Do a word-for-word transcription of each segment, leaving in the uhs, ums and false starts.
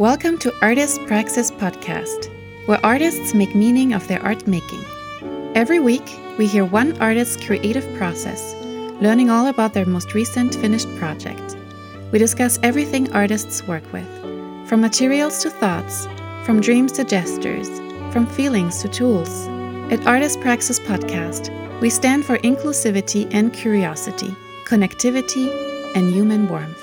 Welcome to Artist Praxis Podcast, where artists make meaning of their art making. Every week, we hear one artist's creative process, learning all about their most recent finished project. We discuss everything artists work with, from materials to thoughts, from dreams to gestures, from feelings to tools. At Artist Praxis Podcast, we stand for inclusivity and curiosity, connectivity and human warmth.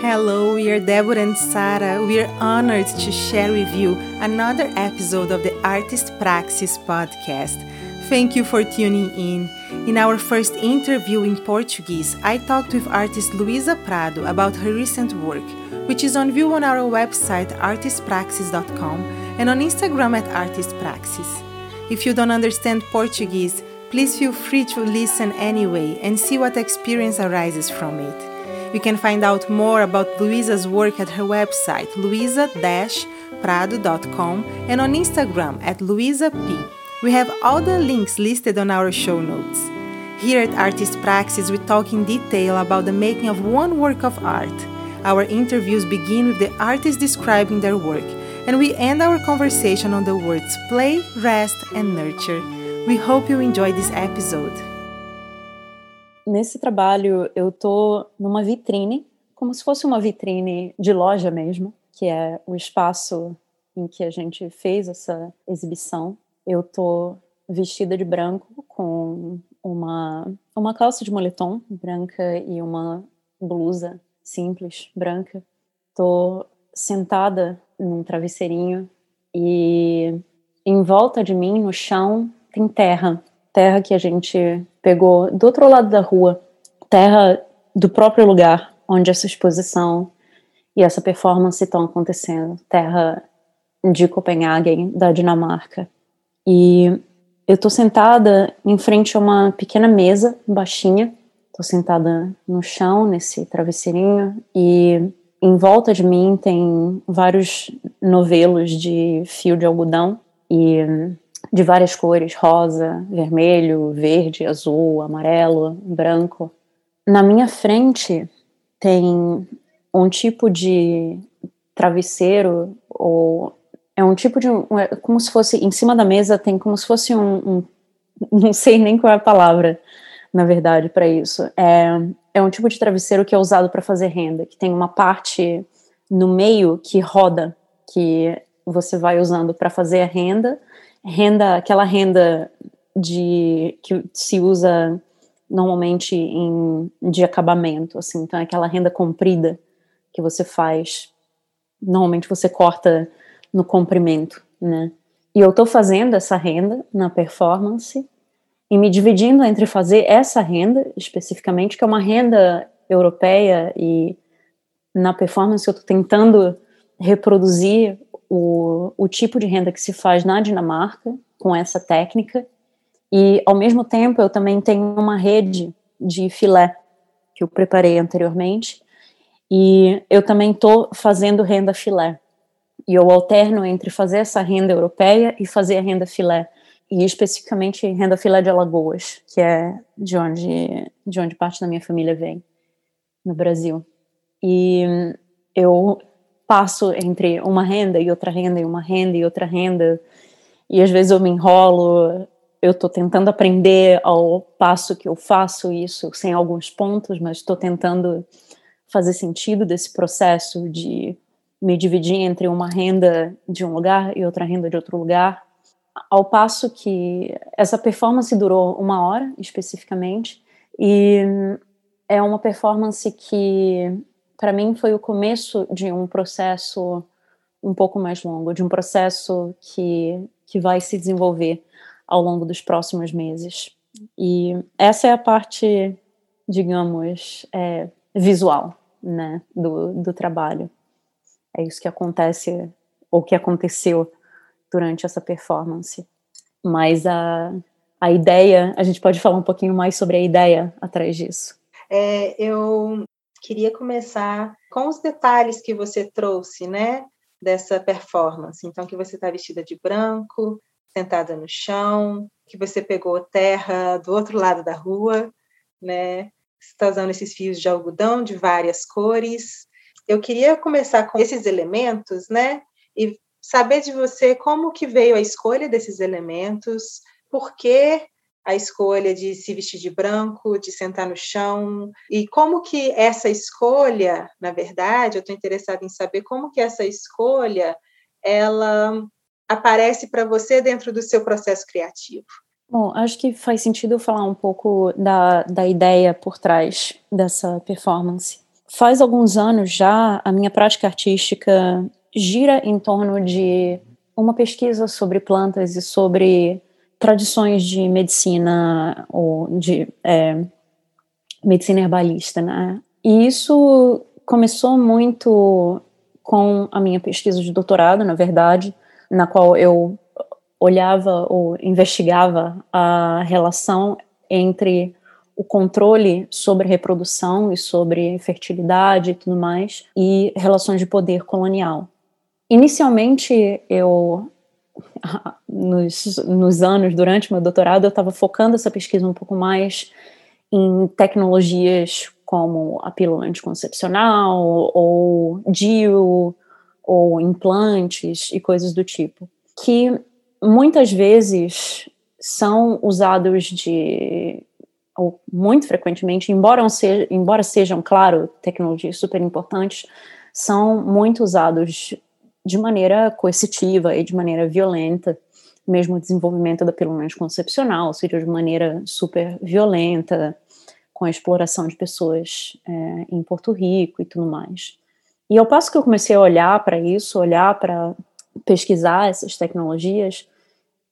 Hello, we are Débora and Sarah. We are honored to share with you another episode of the Artist Praxis Podcast. Thank you for tuning in. In our first interview in Portuguese, I talked with artist Luisa Prado about her recent work, which is on view on our website artist praxis dot com and on Instagram at Artist Praxis. If you don't understand Portuguese, please feel free to listen anyway and see what experience arises from it. You can find out more about Luisa's work at her website, luisa dash prado dot com, and on Instagram at luisap. We have all the links listed on our show notes. Here at Artist Praxis, we talk in detail about the making of one work of art. Our interviews begin with the artist describing their work, and we end our conversation on the words play, rest, and nurture. We hope you enjoy this episode. Nesse trabalho, eu tô numa vitrine, como se fosse uma vitrine de loja mesmo, que é o espaço em que a gente fez essa exibição. Eu tô vestida de branco, com uma, uma calça de moletom branca e uma blusa simples, branca. Tô sentada num travesseirinho e em volta de mim, no chão, tem terra. Terra que a gente pegou do outro lado da rua, terra do próprio lugar onde essa exposição e essa performance estão acontecendo, terra de Copenhague, da Dinamarca. E eu estou sentada em frente a uma pequena mesa baixinha, estou sentada no chão, nesse travesseirinho, e em volta de mim tem vários novelos de fio de algodão e de várias cores, rosa, vermelho, verde, azul, amarelo, branco. Na minha frente tem um tipo de travesseiro, ou é um tipo de, é como se fosse, em cima da mesa tem como se fosse um, um não sei nem qual é a palavra, na verdade, para isso. É, é um tipo de travesseiro que é usado para fazer renda, que tem uma parte no meio que roda, que você vai usando para fazer a renda, Renda, aquela renda de, que se usa normalmente em, de acabamento, assim, então é aquela renda comprida que você faz, normalmente você corta no comprimento, né? E eu tô fazendo essa renda na performance e me dividindo entre fazer essa renda especificamente, que é uma renda europeia, e na performance eu tô tentando reproduzir O, o tipo de renda que se faz na Dinamarca com essa técnica, e ao mesmo tempo eu também tenho uma rede de filé que eu preparei anteriormente, e eu também estou fazendo renda filé, e eu alterno entre fazer essa renda europeia e fazer a renda filé, e especificamente renda filé de Alagoas, que é de onde, de onde parte da minha família vem, no Brasil. E eu passo entre uma renda e outra renda, e uma renda e outra renda, e às vezes eu me enrolo, eu tô tentando aprender ao passo que eu faço isso, sem alguns pontos, mas tô tentando fazer sentido desse processo de me dividir entre uma renda de um lugar e outra renda de outro lugar, ao passo que essa performance durou uma hora, especificamente, e é uma performance que para mim foi o começo de um processo um pouco mais longo, de um processo que, que vai se desenvolver ao longo dos próximos meses. E essa é a parte, digamos, é, visual, né, do, do trabalho. É isso que acontece, ou que aconteceu durante essa performance. Mas a, a ideia, a gente pode falar um pouquinho mais sobre a ideia atrás disso. É, eu... Queria começar com os detalhes que você trouxe, né, dessa performance. Então, que você está vestida de branco, sentada no chão, que você pegou terra do outro lado da rua, né, você está usando esses fios de algodão de várias cores, Eu queria começar com esses elementos, né? E saber de você como que veio a escolha desses elementos, por que a escolha de se vestir de branco, de sentar no chão, e como que essa escolha, na verdade, eu estou interessada em saber como que essa escolha ela aparece para você dentro do seu processo criativo. Bom, acho que faz sentido eu falar um pouco da, da ideia por trás dessa performance. Faz alguns anos já, a minha prática artística gira em torno de uma pesquisa sobre plantas e sobre tradições de medicina ou de é, medicina herbalista, né? E isso começou muito com a minha pesquisa de doutorado, na verdade, na qual eu olhava ou investigava a relação entre o controle sobre reprodução e sobre fertilidade e tudo mais, e relações de poder colonial. Inicialmente, eu, nos, nos anos durante meu doutorado, eu estava focando essa pesquisa um pouco mais em tecnologias como a pílula anticoncepcional, ou D I U, ou implantes e coisas do tipo, que muitas vezes são usados de... ou muito frequentemente, embora, se, embora sejam, claro, tecnologias super importantes, são muito usados de maneira coercitiva e de maneira violenta, mesmo o desenvolvimento da pílula anticoncepcional, seja de maneira super violenta, com a exploração de pessoas é, em Porto Rico e tudo mais. E ao passo que eu comecei a olhar para isso, olhar para pesquisar essas tecnologias,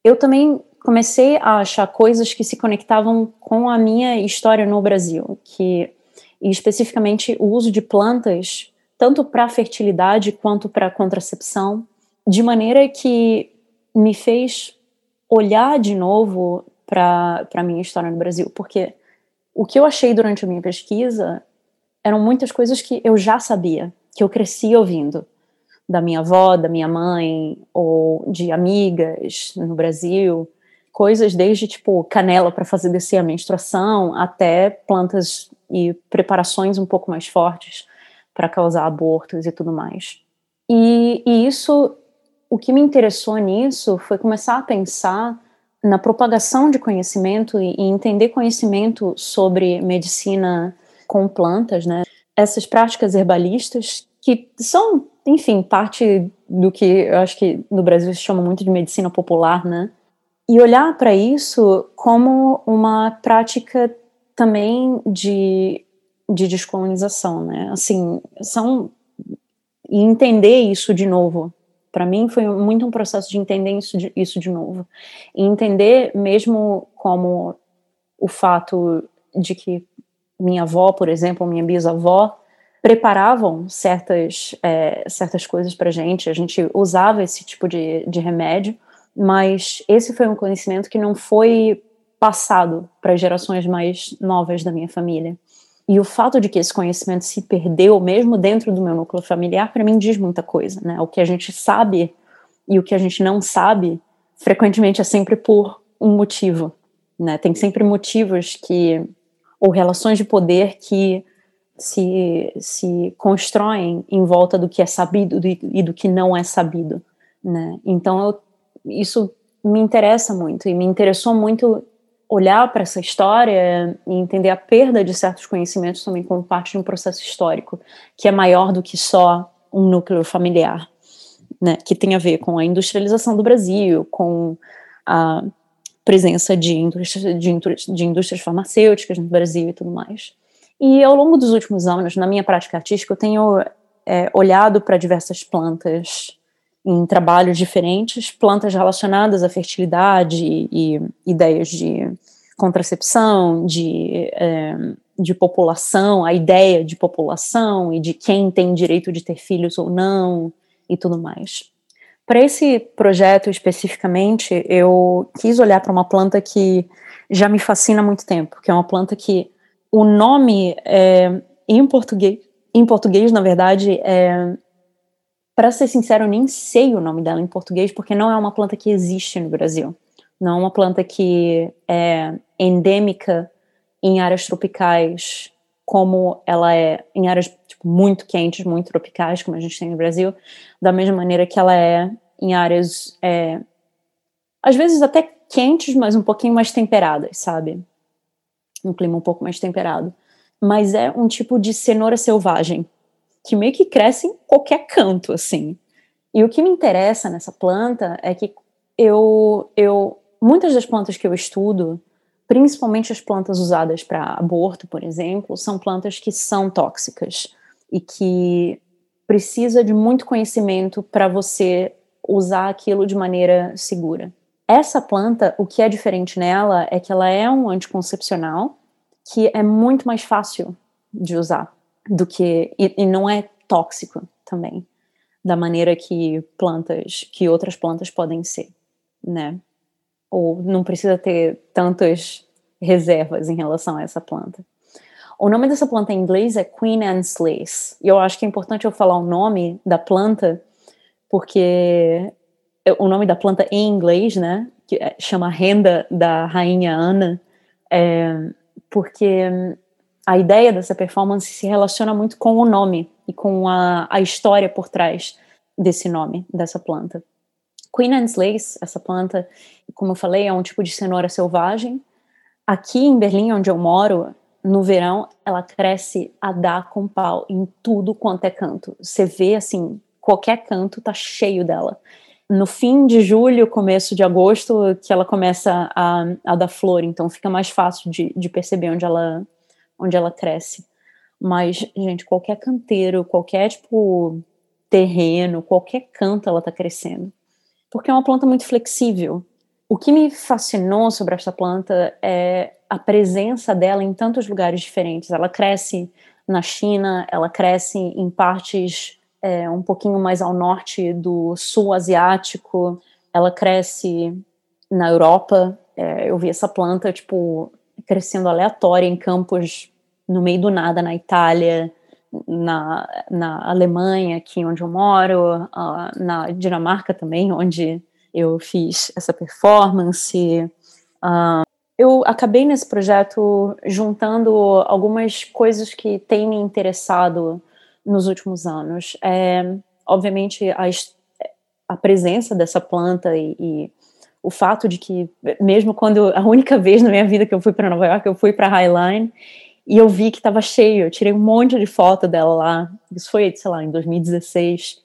eu também comecei a achar coisas que se conectavam com a minha história no Brasil, que e especificamente o uso de plantas, tanto para fertilidade quanto para contracepção, de maneira que me fez olhar de novo para a minha história no Brasil, porque o que eu achei durante a minha pesquisa eram muitas coisas que eu já sabia, que eu cresci ouvindo, da minha avó, da minha mãe, ou de amigas no Brasil, coisas desde, tipo, canela para fazer descer a menstruação até plantas e preparações um pouco mais fortes para causar abortos e tudo mais. E, e isso, o que me interessou nisso foi começar a pensar na propagação de conhecimento e, e entender conhecimento sobre medicina com plantas, né? Essas práticas herbalistas que são, enfim, parte do que eu acho que no Brasil se chama muito de medicina popular, né? E olhar para isso como uma prática também de, de descolonização, né? Assim, são... E entender isso de novo. Para mim foi muito um processo de entender isso de, isso de novo. E entender mesmo como o fato de que minha avó, por exemplo, ou minha bisavó, preparavam certas, é, certas coisas para a gente. A gente usava esse tipo de, de remédio, mas esse foi um conhecimento que não foi passado para as gerações mais novas da minha família. E o fato de que esse conhecimento se perdeu, mesmo dentro do meu núcleo familiar, para mim diz muita coisa, né? O que a gente sabe e o que a gente não sabe, frequentemente é sempre por um motivo, né? Tem sempre motivos que, ou relações de poder que se, se constroem em volta do que é sabido e do que não é sabido, né? Então, eu isso me interessa muito, e me interessou muito olhar para essa história e entender a perda de certos conhecimentos também como parte de um processo histórico, que é maior do que só um núcleo familiar, né, que tem a ver com a industrialização do Brasil, com a presença de, indústria, de, de indústrias farmacêuticas no Brasil e tudo mais. E ao longo dos últimos anos, na minha prática artística, eu tenho é, olhado para diversas plantas em trabalhos diferentes, plantas relacionadas à fertilidade e, e ideias de contracepção, de, é, de população, a ideia de população e de quem tem direito de ter filhos ou não e tudo mais. Para esse projeto especificamente, eu quis olhar para uma planta que já me fascina há muito tempo, que é uma planta que o nome é, em português, em português, na verdade, é... Para ser sincero, eu nem sei o nome dela em português, porque não é uma planta que existe no Brasil. Não é uma planta que é endêmica em áreas tropicais como ela é em áreas tipo, muito quentes, muito tropicais, como a gente tem no Brasil, da mesma maneira que ela é em áreas, é, às vezes até quentes, mas um pouquinho mais temperadas, sabe? Um clima um pouco mais temperado. Mas é um tipo de cenoura selvagem, que meio que cresce em qualquer canto, assim. E o que me interessa nessa planta é que eu, eu muitas das plantas que eu estudo, principalmente as plantas usadas para aborto, por exemplo, são plantas que são tóxicas e que precisa de muito conhecimento para você usar aquilo de maneira segura. Essa planta, o que é diferente nela é que ela é um anticoncepcional que é muito mais fácil de usar do que, e, e não é tóxico também, da maneira que plantas, que outras plantas podem ser, né? Ou não precisa ter tantas reservas em relação a essa planta. O nome dessa planta em inglês é Queen Anne's Lace. E eu acho que é importante eu falar o nome da planta, porque o nome da planta em inglês, né, que chama Renda da Rainha Ana, é, porque a ideia dessa performance se relaciona muito com o nome e com a, a história por trás desse nome, dessa planta. Queen Anne's Lace, essa planta, como eu falei, é um tipo de cenoura selvagem. Aqui em Berlim, onde eu moro, no verão, ela cresce a dar com pau em tudo quanto é canto. Você vê, assim, qualquer canto tá cheio dela. No fim de julho, começo de agosto, que ela começa a, a dar flor, então fica mais fácil de, de perceber onde ela, onde ela cresce. Mas, gente, qualquer canteiro, qualquer, tipo, terreno, qualquer canto ela tá crescendo. Porque é uma planta muito flexível. O que me fascinou sobre esta planta é a presença dela em tantos lugares diferentes. Ela cresce na China, ela cresce em partes é, um pouquinho mais ao norte do sul asiático, ela cresce na Europa. É, eu vi essa planta tipo, crescendo aleatória em campos no meio do nada, na Itália, Na, na Alemanha, aqui onde eu moro, uh, na Dinamarca também, onde eu fiz essa performance. Uh, eu acabei nesse projeto juntando algumas coisas que têm me interessado nos últimos anos. É, obviamente, a, a presença dessa planta e, e o fato de que, mesmo quando a única vez na minha vida que eu fui para Nova York, eu fui para Highline, e eu vi que estava cheio, eu tirei um monte de foto dela lá, isso foi, sei lá, em dois mil e dezesseis,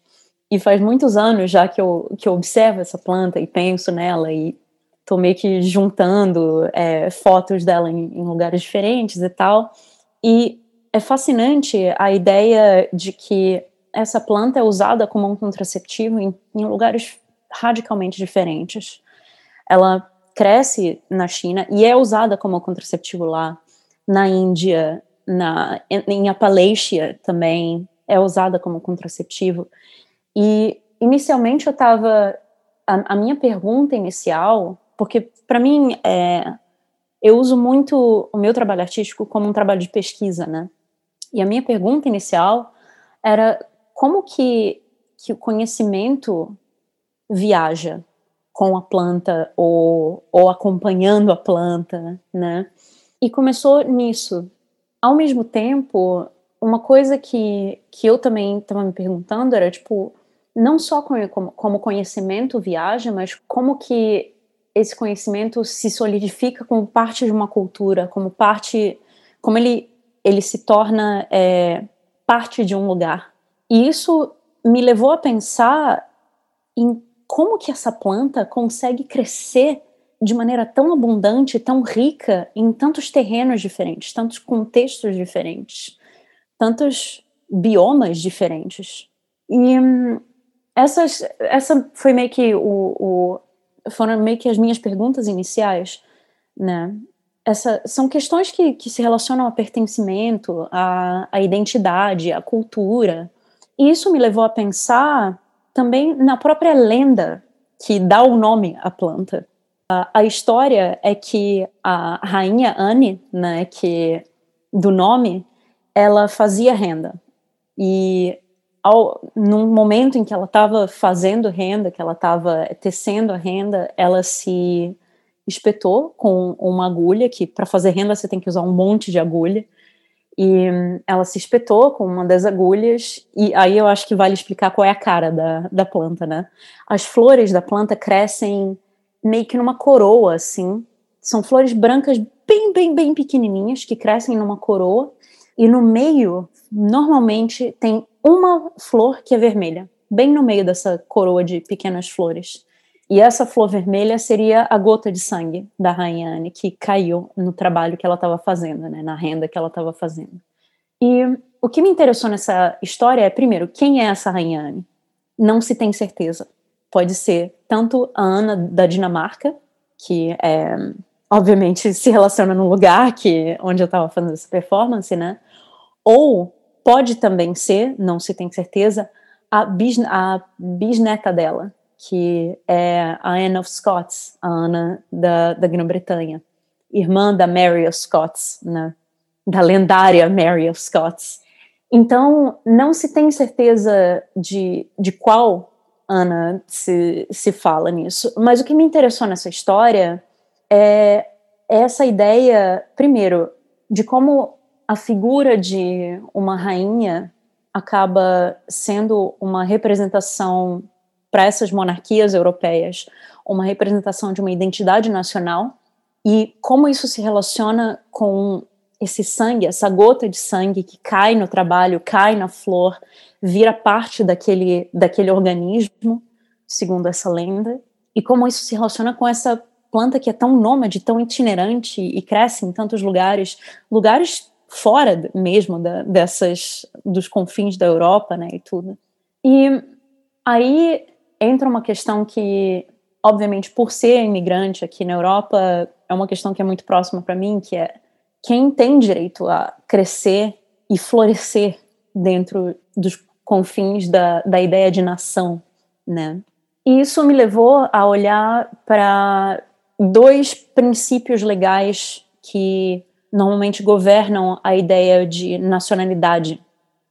e faz muitos anos já que eu, que eu observo essa planta e penso nela, e tô meio que juntando é, fotos dela em, em lugares diferentes e tal, e é fascinante a ideia de que essa planta é usada como um contraceptivo em, em lugares radicalmente diferentes. Ela cresce na China e é usada como contraceptivo lá, na Índia, na, em Appalachia também, é usada como contraceptivo. E inicialmente eu estava... A, a minha pergunta inicial, porque para mim, é, eu uso muito o meu trabalho artístico como um trabalho de pesquisa, né? E a minha pergunta inicial era como que, que o conhecimento viaja com a planta ou, ou acompanhando a planta, né? E começou nisso. Ao mesmo tempo, uma coisa que, que eu também estava me perguntando era, tipo, não só como, como conhecimento viaja, mas como que esse conhecimento se solidifica como parte de uma cultura, como parte... Como ele, ele se torna é, parte de um lugar. E isso me levou a pensar em como que essa planta consegue crescer de maneira tão abundante, tão rica, em tantos terrenos diferentes, tantos contextos diferentes, tantos biomas diferentes. E hum, essas, essa foi meio que o, o, foram meio que as minhas perguntas iniciais, né? Essa, são questões que, que se relacionam a pertencimento, a, a identidade, a cultura. E isso me levou a pensar também na própria lenda que dá o nome à planta. A história é que a rainha Anne, né, que do nome, ela fazia renda. E ao, num momento em que ela estava fazendo renda, que ela estava tecendo a renda, ela se espetou com uma agulha, que para fazer renda você tem que usar um monte de agulha, E ela se espetou com uma das agulhas, e aí eu acho que vale explicar qual é a cara da, da planta, né? As flores da planta crescem meio que numa coroa, assim. São flores brancas bem, bem, bem pequenininhas, que crescem numa coroa, e no meio, normalmente, tem uma flor que é vermelha, bem no meio dessa coroa de pequenas flores. E essa flor vermelha seria a gota de sangue da rainha Anne, que caiu no trabalho que ela estava fazendo, né, na renda que ela estava fazendo. E o que me interessou nessa história é, primeiro, quem é essa rainha Anne? Não se tem certeza. Pode ser tanto a Ana da Dinamarca, que é, obviamente se relaciona no lugar que, onde eu estava fazendo essa performance, né? Ou pode também ser, não se tem certeza, a, bis, a bisneta dela, que é a Anne of Scots, a Ana da, da Grã-Bretanha, irmã da Mary of Scots, né? Da lendária Mary of Scots. Então, não se tem certeza de, de qual Ana se, se fala nisso, mas o que me interessou nessa história é essa ideia, primeiro, de como a figura de uma rainha acaba sendo uma representação para essas monarquias europeias, uma representação de uma identidade nacional, e como isso se relaciona com esse sangue, essa gota de sangue que cai no trabalho, cai na flor, vira parte daquele, daquele organismo, segundo essa lenda, e como isso se relaciona com essa planta que é tão nômade, tão itinerante, e cresce em tantos lugares, lugares fora mesmo da, dessas, dos confins da Europa, né, e tudo. E aí entra uma questão que, obviamente, por ser imigrante aqui na Europa, é uma questão que é muito próxima para mim, que é quem tem direito a crescer e florescer dentro dos confins da, da ideia de nação, né? E isso me levou a olhar para dois princípios legais que normalmente governam a ideia de nacionalidade.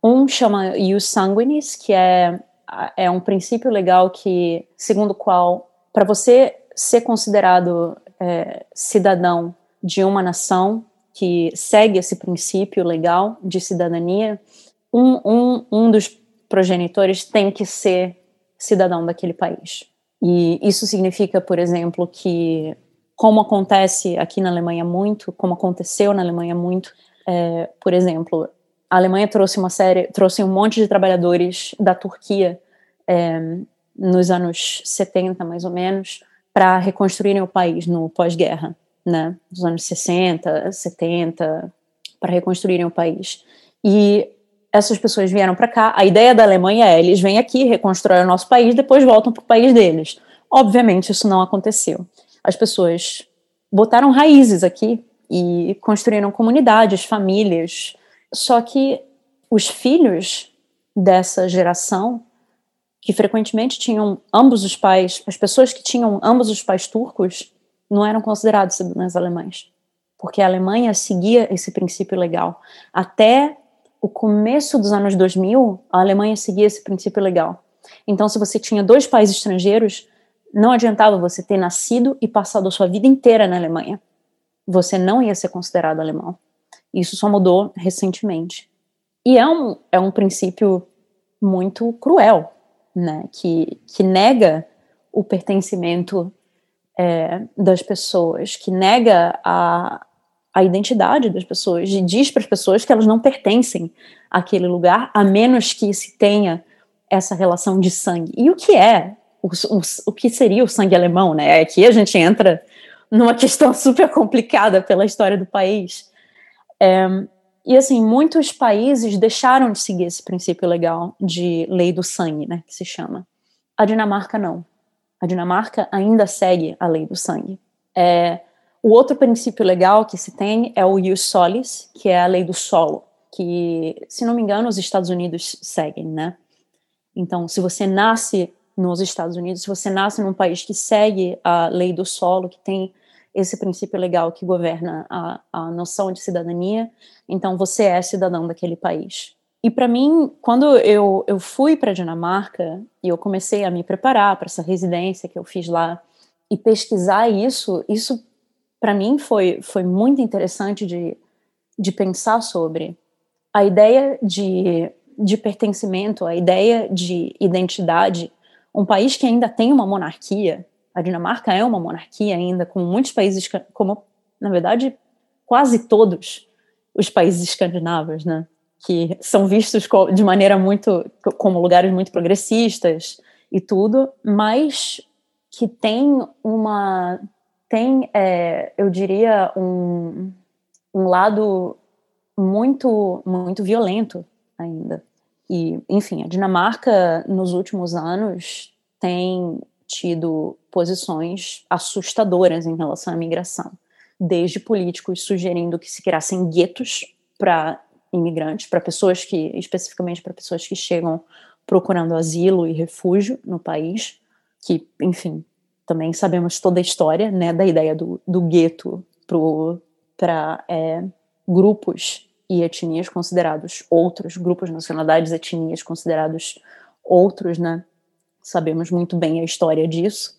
Um chama ius sanguinis, que é... é um princípio legal que, segundo o qual, para você ser considerado é, cidadão de uma nação que segue esse princípio legal de cidadania, um, um, um dos progenitores tem que ser cidadão daquele país. E isso significa, por exemplo, que, como acontece aqui na Alemanha muito, como aconteceu na Alemanha muito, é, por exemplo... A Alemanha trouxe uma série, trouxe um monte de trabalhadores da Turquia é, nos anos setenta, mais ou menos, para reconstruírem o país no pós-guerra, né? Dos anos sessenta, setenta, para reconstruírem o país. E essas pessoas vieram para cá. A ideia da Alemanha é, eles vêm aqui, reconstroem o nosso país, depois voltam para o país deles. Obviamente, isso não aconteceu. As pessoas botaram raízes aqui e construíram comunidades, famílias. Só que os filhos dessa geração, que frequentemente tinham ambos os pais, as pessoas que tinham ambos os pais turcos, não eram considerados cidadãos alemães, porque a Alemanha seguia esse princípio legal. Até o começo dos anos dois mil, a Alemanha seguia esse princípio legal. Então, se você tinha dois pais estrangeiros, não adiantava você ter nascido e passado a sua vida inteira na Alemanha. Você não ia ser considerado alemão. Isso só mudou recentemente. E é um, é um princípio muito cruel, né? Que, que nega o pertencimento é, das pessoas, que nega a, a identidade das pessoas, e diz para as pessoas que elas não pertencem àquele lugar, a menos que se tenha essa relação de sangue. E o que é? O, o, o que seria o sangue alemão, né? Aqui a gente entra numa questão super complicada pela história do país. É, e assim, muitos países deixaram de seguir esse princípio legal de lei do sangue, né, que se chama. A Dinamarca não. A Dinamarca ainda segue a lei do sangue. É, o outro princípio legal que se tem é o ius solis, que é a lei do solo, que, se não me engano, os Estados Unidos seguem, né? Então, se você nasce nos Estados Unidos, se você nasce num país que segue a lei do solo, que tem esse princípio legal que governa a, a noção de cidadania, então você é cidadão daquele país. E para mim, quando eu, eu fui para a Dinamarca e eu comecei a me preparar para essa residência que eu fiz lá e pesquisar isso, isso para mim foi, foi muito interessante de, de pensar sobre a ideia de, de pertencimento, a ideia de identidade, um país que ainda tem uma monarquia, a Dinamarca é uma monarquia ainda, como muitos países, como, na verdade, quase todos os países escandinavos, né? Que são vistos de maneira muito, como lugares muito progressistas e tudo, mas que tem uma, tem, é, eu diria, um, um lado muito, muito violento ainda. E, enfim, a Dinamarca, nos últimos anos, tem tido posições assustadoras em relação à migração, desde políticos sugerindo que se criassem guetos para imigrantes, para pessoas que, especificamente para pessoas que chegam procurando asilo e refúgio no país, que, enfim, também sabemos toda a história, né, da ideia do, do gueto para é, grupos e etnias considerados outros, grupos, nacionalidades, etnias considerados outros, né, sabemos muito bem a história disso.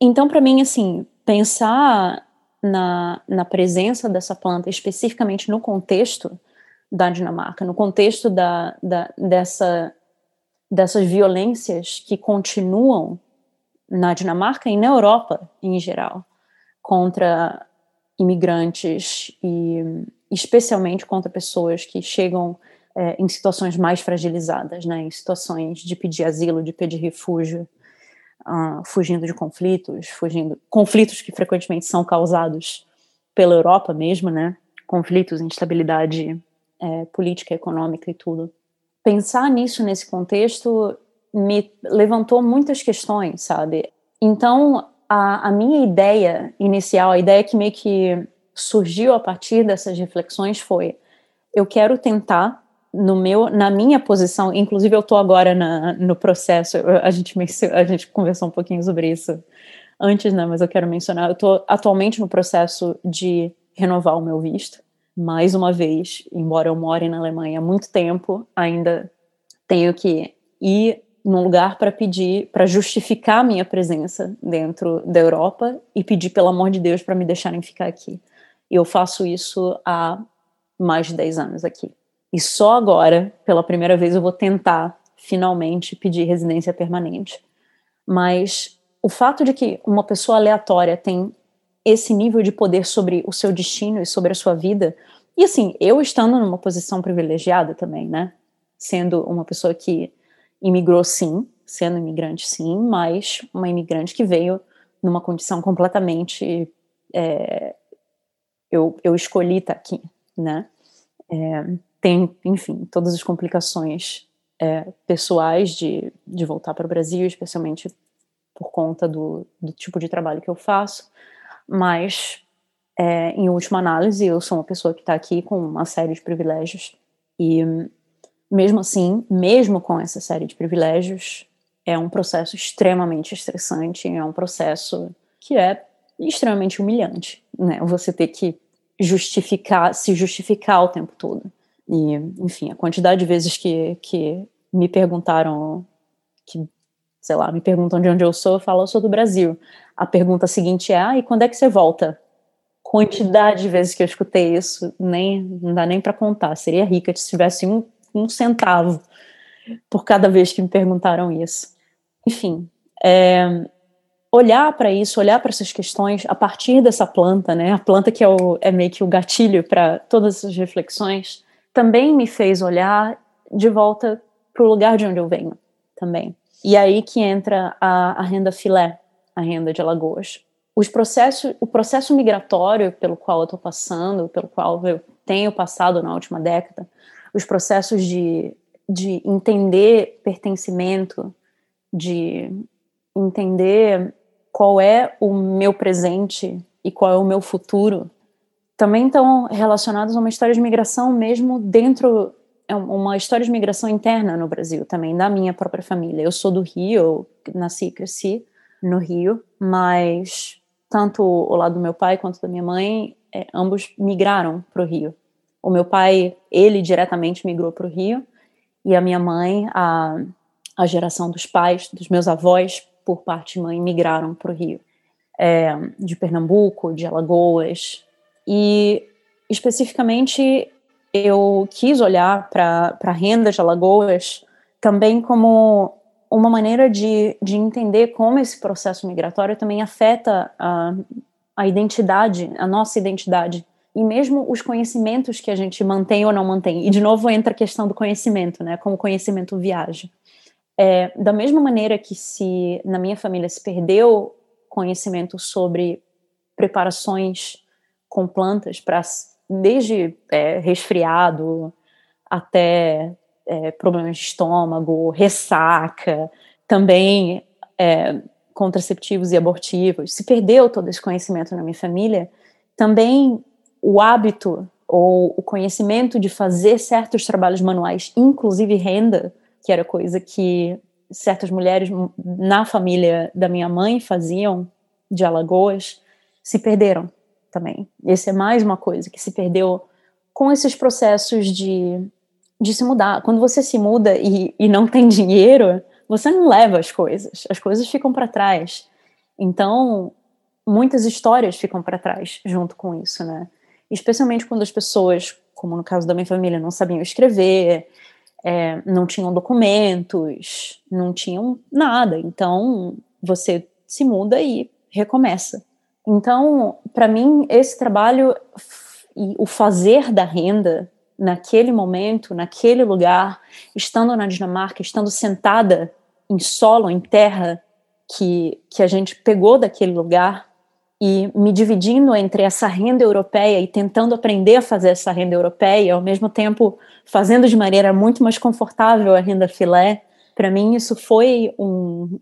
Então, para mim, assim, pensar na, na presença dessa planta, especificamente no contexto da Dinamarca, no contexto da, da, dessa, dessas violências que continuam na Dinamarca e na Europa em geral, contra imigrantes e especialmente contra pessoas que chegam é, em situações mais fragilizadas, né, em situações de pedir asilo, de pedir refúgio, uh, fugindo de conflitos, fugindo conflitos que frequentemente são causados pela Europa mesmo, né, conflitos, instabilidade É, política, econômica e tudo. Pensar nisso nesse contexto me levantou muitas questões, sabe? Então, a, a minha ideia inicial, a ideia que meio que surgiu a partir dessas reflexões foi, eu quero tentar, no meu, na minha posição, inclusive eu estou agora na, no processo, a gente, a gente conversou um pouquinho sobre isso antes, né? Mas eu quero mencionar, eu estou atualmente no processo de renovar o meu visto. Mais uma vez, embora eu more na Alemanha há muito tempo, ainda tenho que ir num lugar para pedir, para justificar a minha presença dentro da Europa e pedir, pelo amor de Deus, para me deixarem ficar aqui. Eu faço isso há mais de dez anos aqui. E só agora, pela primeira vez, eu vou tentar, finalmente, pedir residência permanente. Mas o fato de que uma pessoa aleatória tem esse nível de poder sobre o seu destino e sobre a sua vida, e assim, eu estando numa posição privilegiada também, né, sendo uma pessoa que imigrou sim, sendo imigrante sim, mas uma imigrante que veio numa condição completamente, é, eu, eu escolhi estar aqui, né, é, tem, enfim, todas as complicações é, pessoais de, de voltar para o Brasil, especialmente por conta do, do tipo de trabalho que eu faço, mas, é, em última análise, eu sou uma pessoa que está aqui com uma série de privilégios e, mesmo assim, mesmo com essa série de privilégios, é um processo extremamente estressante, é um processo que é extremamente humilhante, né? Você ter que justificar, se justificar o tempo todo. E, enfim, a quantidade de vezes que, que me perguntaram, que, sei lá, me perguntam de onde eu sou, eu falo, eu sou do Brasil. A pergunta seguinte é, ah, e quando é que você volta? Quantidade de vezes que eu escutei isso, nem, não dá nem para contar. Seria rica se tivesse um, um centavo por cada vez que me perguntaram isso. Enfim, é, olhar para isso, olhar para essas questões a partir dessa planta, né? A planta que é, o, é meio que o gatilho para todas essas reflexões, também me fez olhar de volta para o lugar de onde eu venho também. E aí que entra a, a renda filé, a renda de Alagoas. Os processos, o processo migratório pelo qual eu estou passando, pelo qual eu tenho passado na última década, os processos de, de entender pertencimento, de entender qual é o meu presente e qual é o meu futuro, também estão relacionados a uma história de migração mesmo dentro... É uma história de migração interna no Brasil também, da minha própria família. Eu sou do Rio, eu nasci e cresci no Rio, mas tanto o lado do meu pai quanto da minha mãe, é, ambos migraram para o Rio. O meu pai, ele diretamente migrou para o Rio, e a minha mãe, a, a geração dos pais, dos meus avós, por parte de mãe, migraram para o Rio. É, de Pernambuco, de Alagoas, e especificamente... eu quis olhar para a renda de Alagoas também como uma maneira de, de entender como esse processo migratório também afeta a, a identidade, a nossa identidade, e mesmo os conhecimentos que a gente mantém ou não mantém. E, de novo, entra a questão do conhecimento, né? Como o conhecimento viaja. É, da mesma maneira que se, na minha família, se perdeu conhecimento sobre preparações com plantas, pra, desde é, resfriado até é, problemas de estômago, ressaca, também é, contraceptivos e abortivos, se perdeu todo esse conhecimento na minha família, também o hábito ou o conhecimento de fazer certos trabalhos manuais, inclusive renda, que era coisa que certas mulheres na família da minha mãe faziam, de Alagoas, se perderam também. Essa é mais uma coisa que se perdeu com esses processos de, de se mudar. Quando você se muda e, e não tem dinheiro, você não leva as coisas. As coisas ficam para trás. Então, muitas histórias ficam para trás junto com isso, né? Especialmente quando as pessoas, como no caso da minha família, não sabiam escrever, é, não tinham documentos, não tinham nada. Então, você se muda e recomeça. Então, para mim, esse trabalho e o fazer da renda naquele momento, naquele lugar, estando na Dinamarca, estando sentada em solo, em terra, que, que a gente pegou daquele lugar, e me dividindo entre essa renda europeia e tentando aprender a fazer essa renda europeia, ao mesmo tempo fazendo de maneira muito mais confortável a renda filé, para mim isso foi um,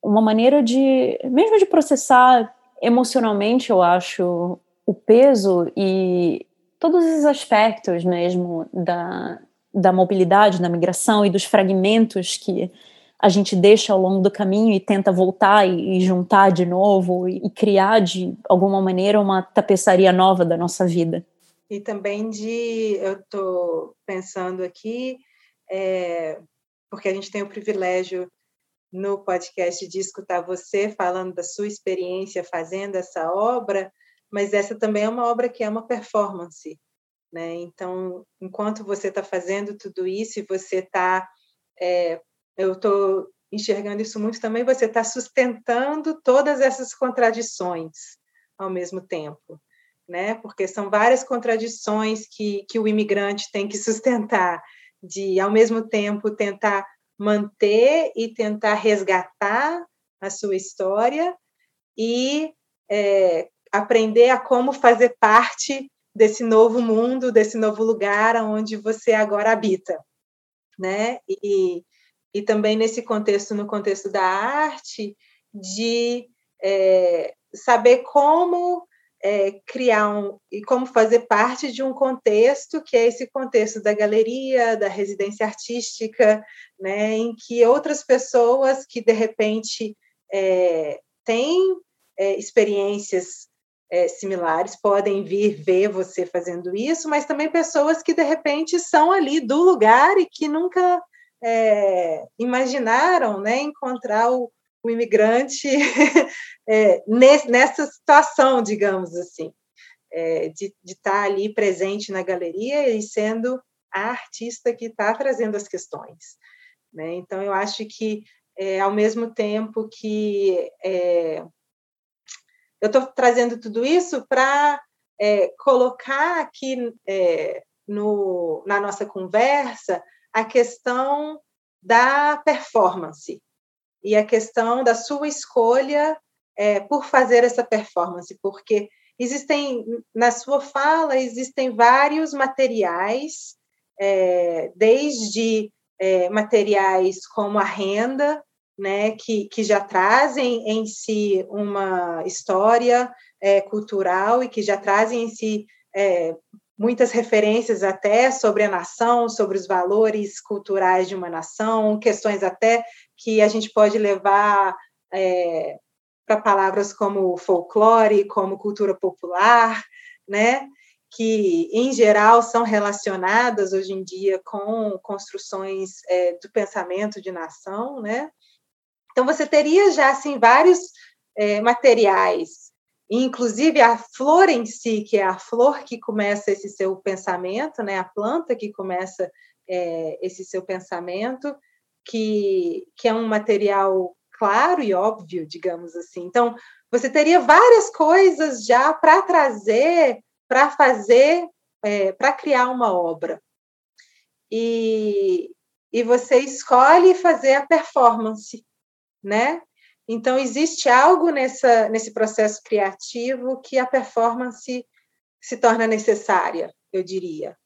uma maneira de, mesmo de processar emocionalmente, eu acho, o peso e todos esses aspectos mesmo da, da mobilidade, da migração e dos fragmentos que a gente deixa ao longo do caminho e tenta voltar e, e juntar de novo e, e criar de alguma maneira uma tapeçaria nova da nossa vida. E também de, eu estou pensando aqui, é, porque a gente tem o privilégio no podcast de escutar você falando da sua experiência fazendo essa obra, mas essa também é uma obra que é uma performance, né? Então, enquanto você está fazendo tudo isso e você está... É, eu estou enxergando isso muito também, você está sustentando todas essas contradições ao mesmo tempo, né? Porque são várias contradições que, que o imigrante tem que sustentar, de, ao mesmo tempo, tentar manter e tentar resgatar a sua história e é, aprender a como fazer parte desse novo mundo, desse novo lugar onde você agora habita, né? E... E também nesse contexto, no contexto da arte, de é, saber como é, criar um, e como fazer parte de um contexto que é esse contexto da galeria, da residência artística, né, em que outras pessoas que, de repente, é, têm é, experiências é, similares podem vir ver você fazendo isso, mas também pessoas que, de repente, são ali do lugar e que nunca... É, imaginaram, né, encontrar o, o imigrante é, nesse, nessa situação, digamos assim, é, de estar ali presente na galeria e sendo a artista que está trazendo as questões, né? Então, eu acho que, é, ao mesmo tempo que é, eu estou trazendo tudo isso para é, colocar aqui é, no, na nossa conversa a questão da performance e a questão da sua escolha é, por fazer essa performance, porque existem, na sua fala, existem vários materiais, é, desde é, materiais como a renda, né, que, que já trazem em si uma história é, cultural e que já trazem em si... É, muitas referências até sobre a nação, sobre os valores culturais de uma nação, questões até que a gente pode levar é, para palavras como folclore, como cultura popular, né? Que, em geral, são relacionadas hoje em dia com construções é, do pensamento de nação, né? Então, você teria já assim, vários é, materiais Inclusive, a flor em si, que é a flor que começa esse seu pensamento, né? A planta que começa é, esse seu pensamento, que, que é um material claro e óbvio, digamos assim. Então, você teria várias coisas já para trazer, para fazer, é, para criar uma obra. E, e você escolhe fazer a performance, né? Então, existe algo nessa, nesse processo criativo que a performance se torna necessária, eu diria.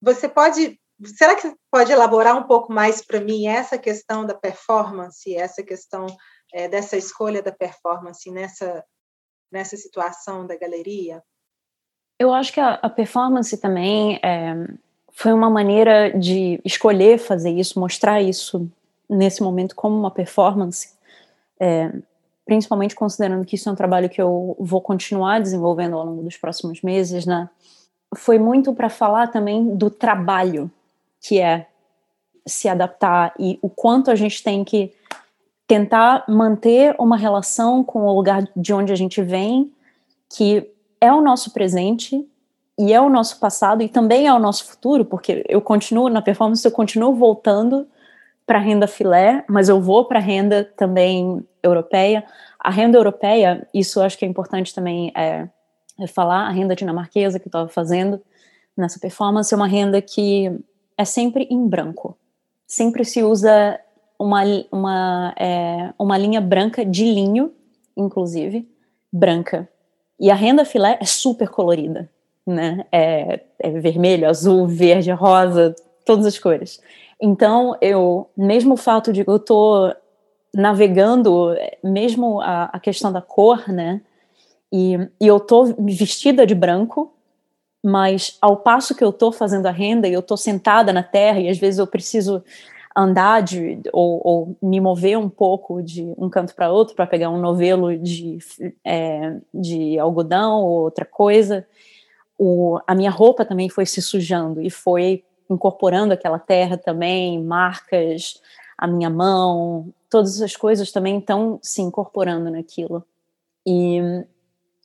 Você pode... Será que você pode elaborar um pouco mais para mim essa questão da performance, essa questão é, dessa escolha da performance nessa, nessa situação da galeria? Eu acho que a, a performance também é, foi uma maneira de escolher fazer isso, mostrar isso nesse momento como uma performance, é, principalmente considerando que isso é um trabalho que eu vou continuar desenvolvendo ao longo dos próximos meses, né? Foi muito para falar também do trabalho, que é se adaptar e o quanto a gente tem que tentar manter uma relação com o lugar de onde a gente vem, que é o nosso presente e é o nosso passado e também é o nosso futuro, porque eu continuo, na performance, eu continuo voltando para a renda filé, mas eu vou para a renda também europeia. A renda europeia, isso eu acho que é importante também é, é falar, a renda dinamarquesa que eu estava fazendo nessa performance é uma renda que é sempre em branco. Sempre se usa uma, uma, é, uma linha branca de linho, inclusive, branca. E a renda filé é super colorida, né? É, é vermelho, azul, verde, rosa, todas as cores. Então, eu, mesmo o fato de que eu tô navegando, mesmo a, a questão da cor, né? E, e eu tô vestida de branco, mas ao passo que eu estou fazendo a renda e eu estou sentada na terra e às vezes eu preciso andar de, ou, ou me mover um pouco de um canto para outro para pegar um novelo de, é, de algodão ou outra coisa, o, a minha roupa também foi se sujando e foi incorporando aquela terra também, marcas, a minha mão, todas essas coisas também estão se incorporando naquilo. E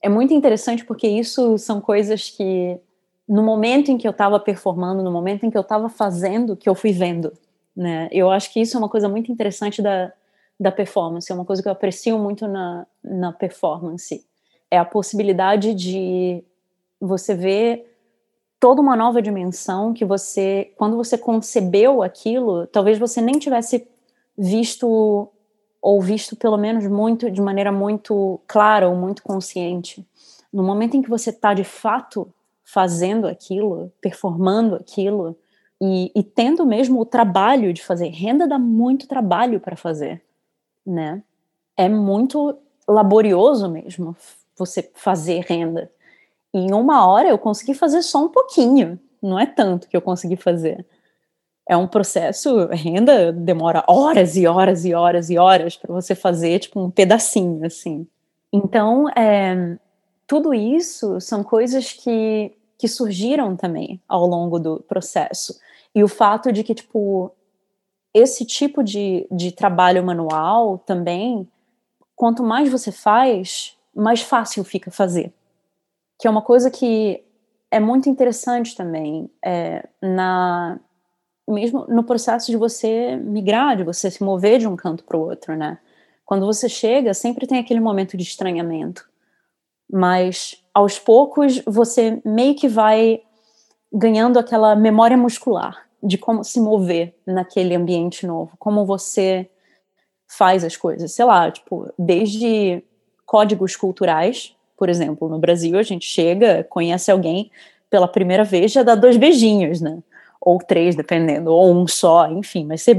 é muito interessante porque isso são coisas que no momento em que eu estava performando, no momento em que eu estava fazendo, que eu fui vendo, né? Eu acho que isso é uma coisa muito interessante da, da performance, é uma coisa que eu aprecio muito na, na performance. É a possibilidade de você ver toda uma nova dimensão que você, quando você concebeu aquilo, talvez você nem tivesse visto ou visto pelo menos muito, de maneira muito clara ou muito consciente. No momento em que você está de fato fazendo aquilo, performando aquilo, e, e tendo mesmo o trabalho de fazer, renda dá muito trabalho para fazer, né? É muito laborioso mesmo você fazer renda. E em uma hora eu consegui fazer só um pouquinho, não é tanto que eu consegui fazer. É um processo, renda demora horas e horas e horas e horas para você fazer, tipo, um pedacinho, assim. Então, é, tudo isso são coisas que, que surgiram também ao longo do processo. E o fato de que, tipo, esse tipo de, de trabalho manual também, quanto mais você faz, mais fácil fica fazer. Que é uma coisa que é muito interessante também, é, na... mesmo no processo de você migrar, de você se mover de um canto para o outro, né? Quando você chega, sempre tem aquele momento de estranhamento. Mas, aos poucos, você meio que vai ganhando aquela memória muscular de como se mover naquele ambiente novo, como você faz as coisas. Sei lá, tipo, desde códigos culturais, por exemplo, no Brasil, a gente chega, conhece alguém pela primeira vez, já dá dois beijinhos, né? Ou três, dependendo, ou um só, enfim, mas você,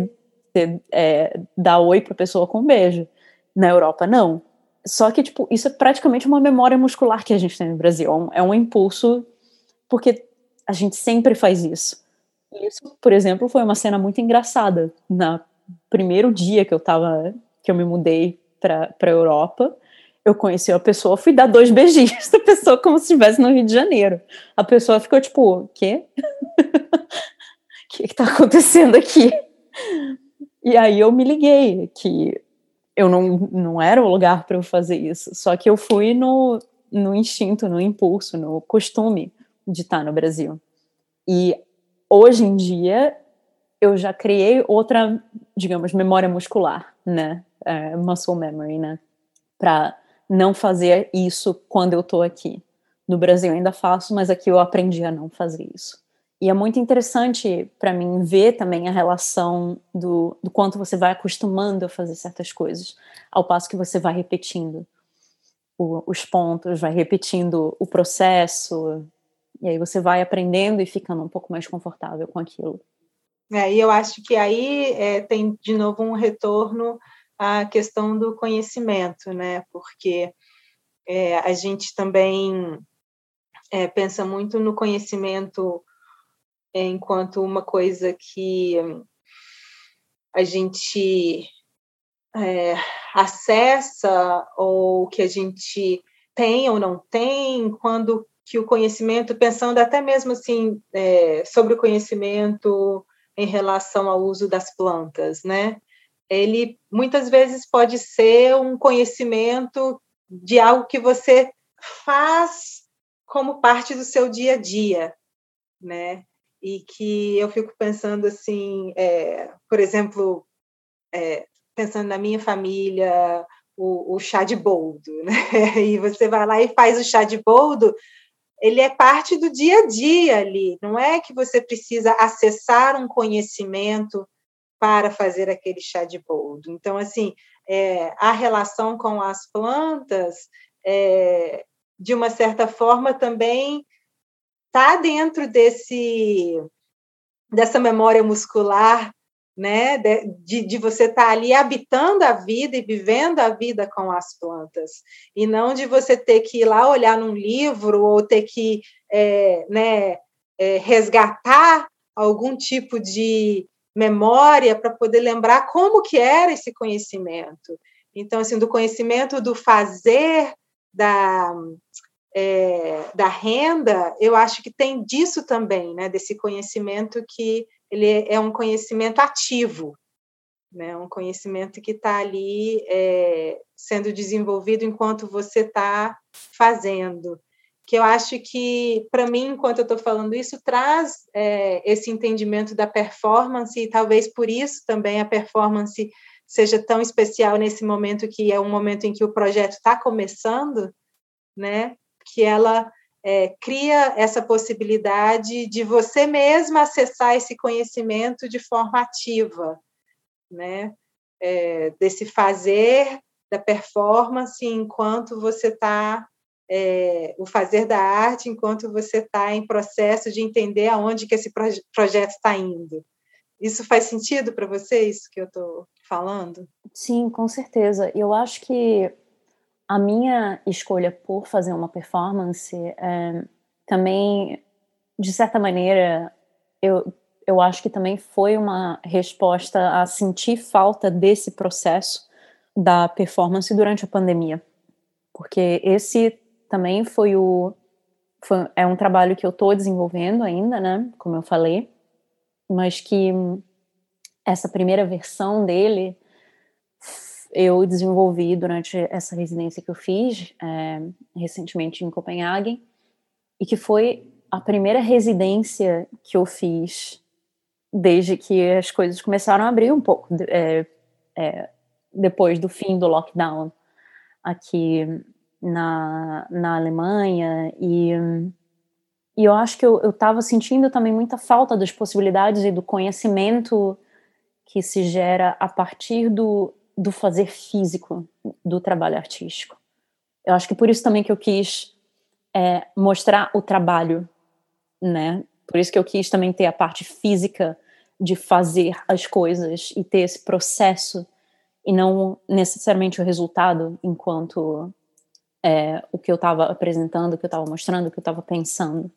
você é, dá oi pra pessoa com um beijo. Na Europa, não. Só que, tipo, isso é praticamente uma memória muscular que a gente tem no Brasil, é um, é um impulso, porque a gente sempre faz isso. E isso, por exemplo, foi uma cena muito engraçada. No primeiro dia que eu tava, que eu me mudei pra, pra Europa, eu conheci a pessoa, fui dar dois beijinhos da pessoa como se estivesse no Rio de Janeiro. A pessoa ficou tipo, o quê? O que que tá acontecendo aqui? E aí eu me liguei que eu não, não era o lugar para eu fazer isso, só que eu fui no, no instinto, no impulso, no costume de estar no Brasil. E hoje em dia eu já criei outra, digamos, memória muscular, né? Uh, muscle memory, né? Para não fazer isso quando eu tô aqui. No Brasil eu ainda faço, mas aqui eu aprendi a não fazer isso. E é muito interessante para mim ver também a relação do, do quanto você vai acostumando a fazer certas coisas, ao passo que você vai repetindo o, os pontos, vai repetindo o processo, e aí você vai aprendendo e ficando um pouco mais confortável com aquilo. É, e eu acho que aí é, tem de novo um retorno à questão do conhecimento, né? Porque é, a gente também é, pensa muito no conhecimento enquanto uma coisa que a gente é, acessa ou que a gente tem ou não tem, quando que o conhecimento, pensando até mesmo assim, é, sobre o conhecimento em relação ao uso das plantas, né? Ele muitas vezes pode ser um conhecimento de algo que você faz como parte do seu dia a dia, né? E que eu fico pensando assim, é, por exemplo, é, pensando na minha família, o, o chá de boldo, né? E você vai lá e faz o chá de boldo, ele é parte do dia a dia ali, não é que você precisa acessar um conhecimento para fazer aquele chá de boldo. Então, assim, é, a relação com as plantas, é, de uma certa forma, também está dentro desse, dessa memória muscular, né? de, de você estar tá ali habitando a vida e vivendo a vida com as plantas, e não de você ter que ir lá olhar num livro ou ter que é, né, é, resgatar algum tipo de memória para poder lembrar como que era esse conhecimento. Então, assim, do conhecimento do fazer, da... É, da renda, eu acho que tem disso também, né? Desse conhecimento que ele é um conhecimento ativo, né? Um conhecimento que está ali é, sendo desenvolvido enquanto você está fazendo, que eu acho que, para mim, enquanto eu estou falando isso, traz é, esse entendimento da performance, e talvez por isso também a performance seja tão especial nesse momento, que é um momento em que o projeto está começando, né? Que ela é, cria essa possibilidade de você mesma acessar esse conhecimento de forma ativa, né? É, desse fazer, da performance, enquanto você está... É, o fazer da arte, enquanto você está em processo de entender aonde que esse proje- projeto está indo. Isso faz sentido para você, isso que eu estou falando? Sim, com certeza. Eu acho que a minha escolha por fazer uma performance, é, também, de certa maneira, eu, eu acho que também foi uma resposta a sentir falta desse processo da performance durante a pandemia. Porque esse também foi o... Foi, é um trabalho que eu estou desenvolvendo ainda, né? Como eu falei. Mas que essa primeira versão dele... eu desenvolvi durante essa residência que eu fiz é, recentemente em Copenhague, e que foi a primeira residência que eu fiz desde que as coisas começaram a abrir um pouco é, é, depois do fim do lockdown aqui na, na Alemanha. E, e eu acho que eu, eu estava sentindo também muita falta das possibilidades e do conhecimento que se gera a partir do do fazer físico, do trabalho artístico. Eu acho que por isso também que eu quis é, mostrar o trabalho, né? Por isso que eu quis também ter a parte física de fazer as coisas e ter esse processo, e não necessariamente o resultado enquanto é, o que eu estava apresentando, o que eu estava mostrando, o que eu estava pensando.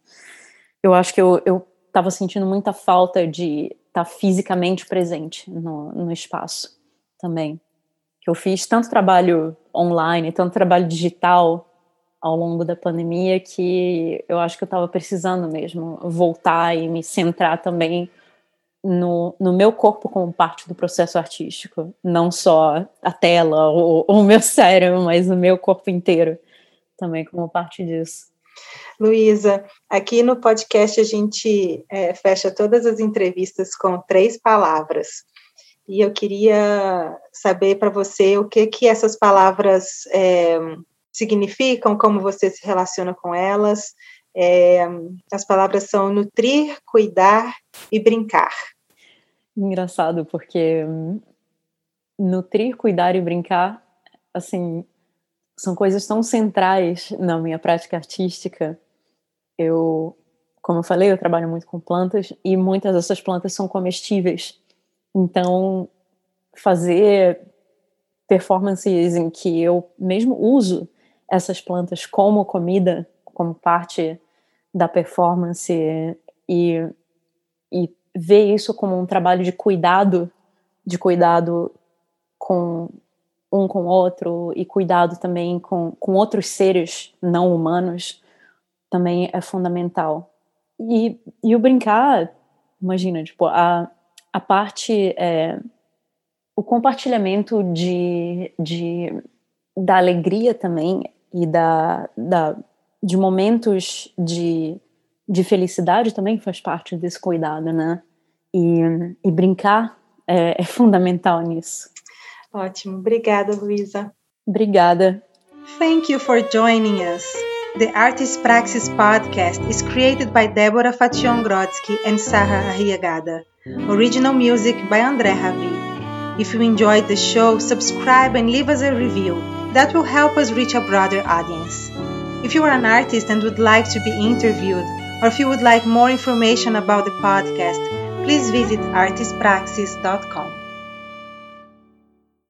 Eu acho que eu estava sentindo muita falta de estar tá fisicamente presente no, no espaço também. Eu fiz tanto trabalho online, tanto trabalho digital ao longo da pandemia, que eu acho que eu estava precisando mesmo voltar e me centrar também no, no meu corpo como parte do processo artístico, não só a tela ou, ou o meu cérebro, mas o meu corpo inteiro também como parte disso. Luisa, aqui no podcast a gente é, fecha todas as entrevistas com três palavras. E eu queria saber para você o que, que essas palavras é, significam, como você se relaciona com elas. É, as palavras são nutrir, cuidar e brincar. Engraçado, porque nutrir, cuidar e brincar, assim, são coisas tão centrais na minha prática artística. Eu, como eu falei, eu trabalho muito com plantas e muitas dessas plantas são comestíveis. Então, fazer performances em que eu mesmo uso essas plantas como comida, como parte da performance e, e ver isso como um trabalho de cuidado, de cuidado com um com o outro e cuidado também com, com outros seres não humanos também é fundamental. E, e o brincar, imagina, tipo, a, a parte, é, o compartilhamento de, de, da alegria também e da, da, de momentos de, de felicidade também faz parte desse cuidado, né? E, e brincar é, é fundamental nisso. Ótimo. Obrigada, Luisa. Obrigada. Thank you for joining us. The Artist Praxis Podcast is created by Débora Fatião-Grodzki and Sarah Arriagada. Original music by André Havi. If you enjoyed the show, subscribe and leave us a review. That will help us reach a broader audience. If you are an artist and would like to be interviewed, or if you would like more information about the podcast, please visit artist praxis dot com.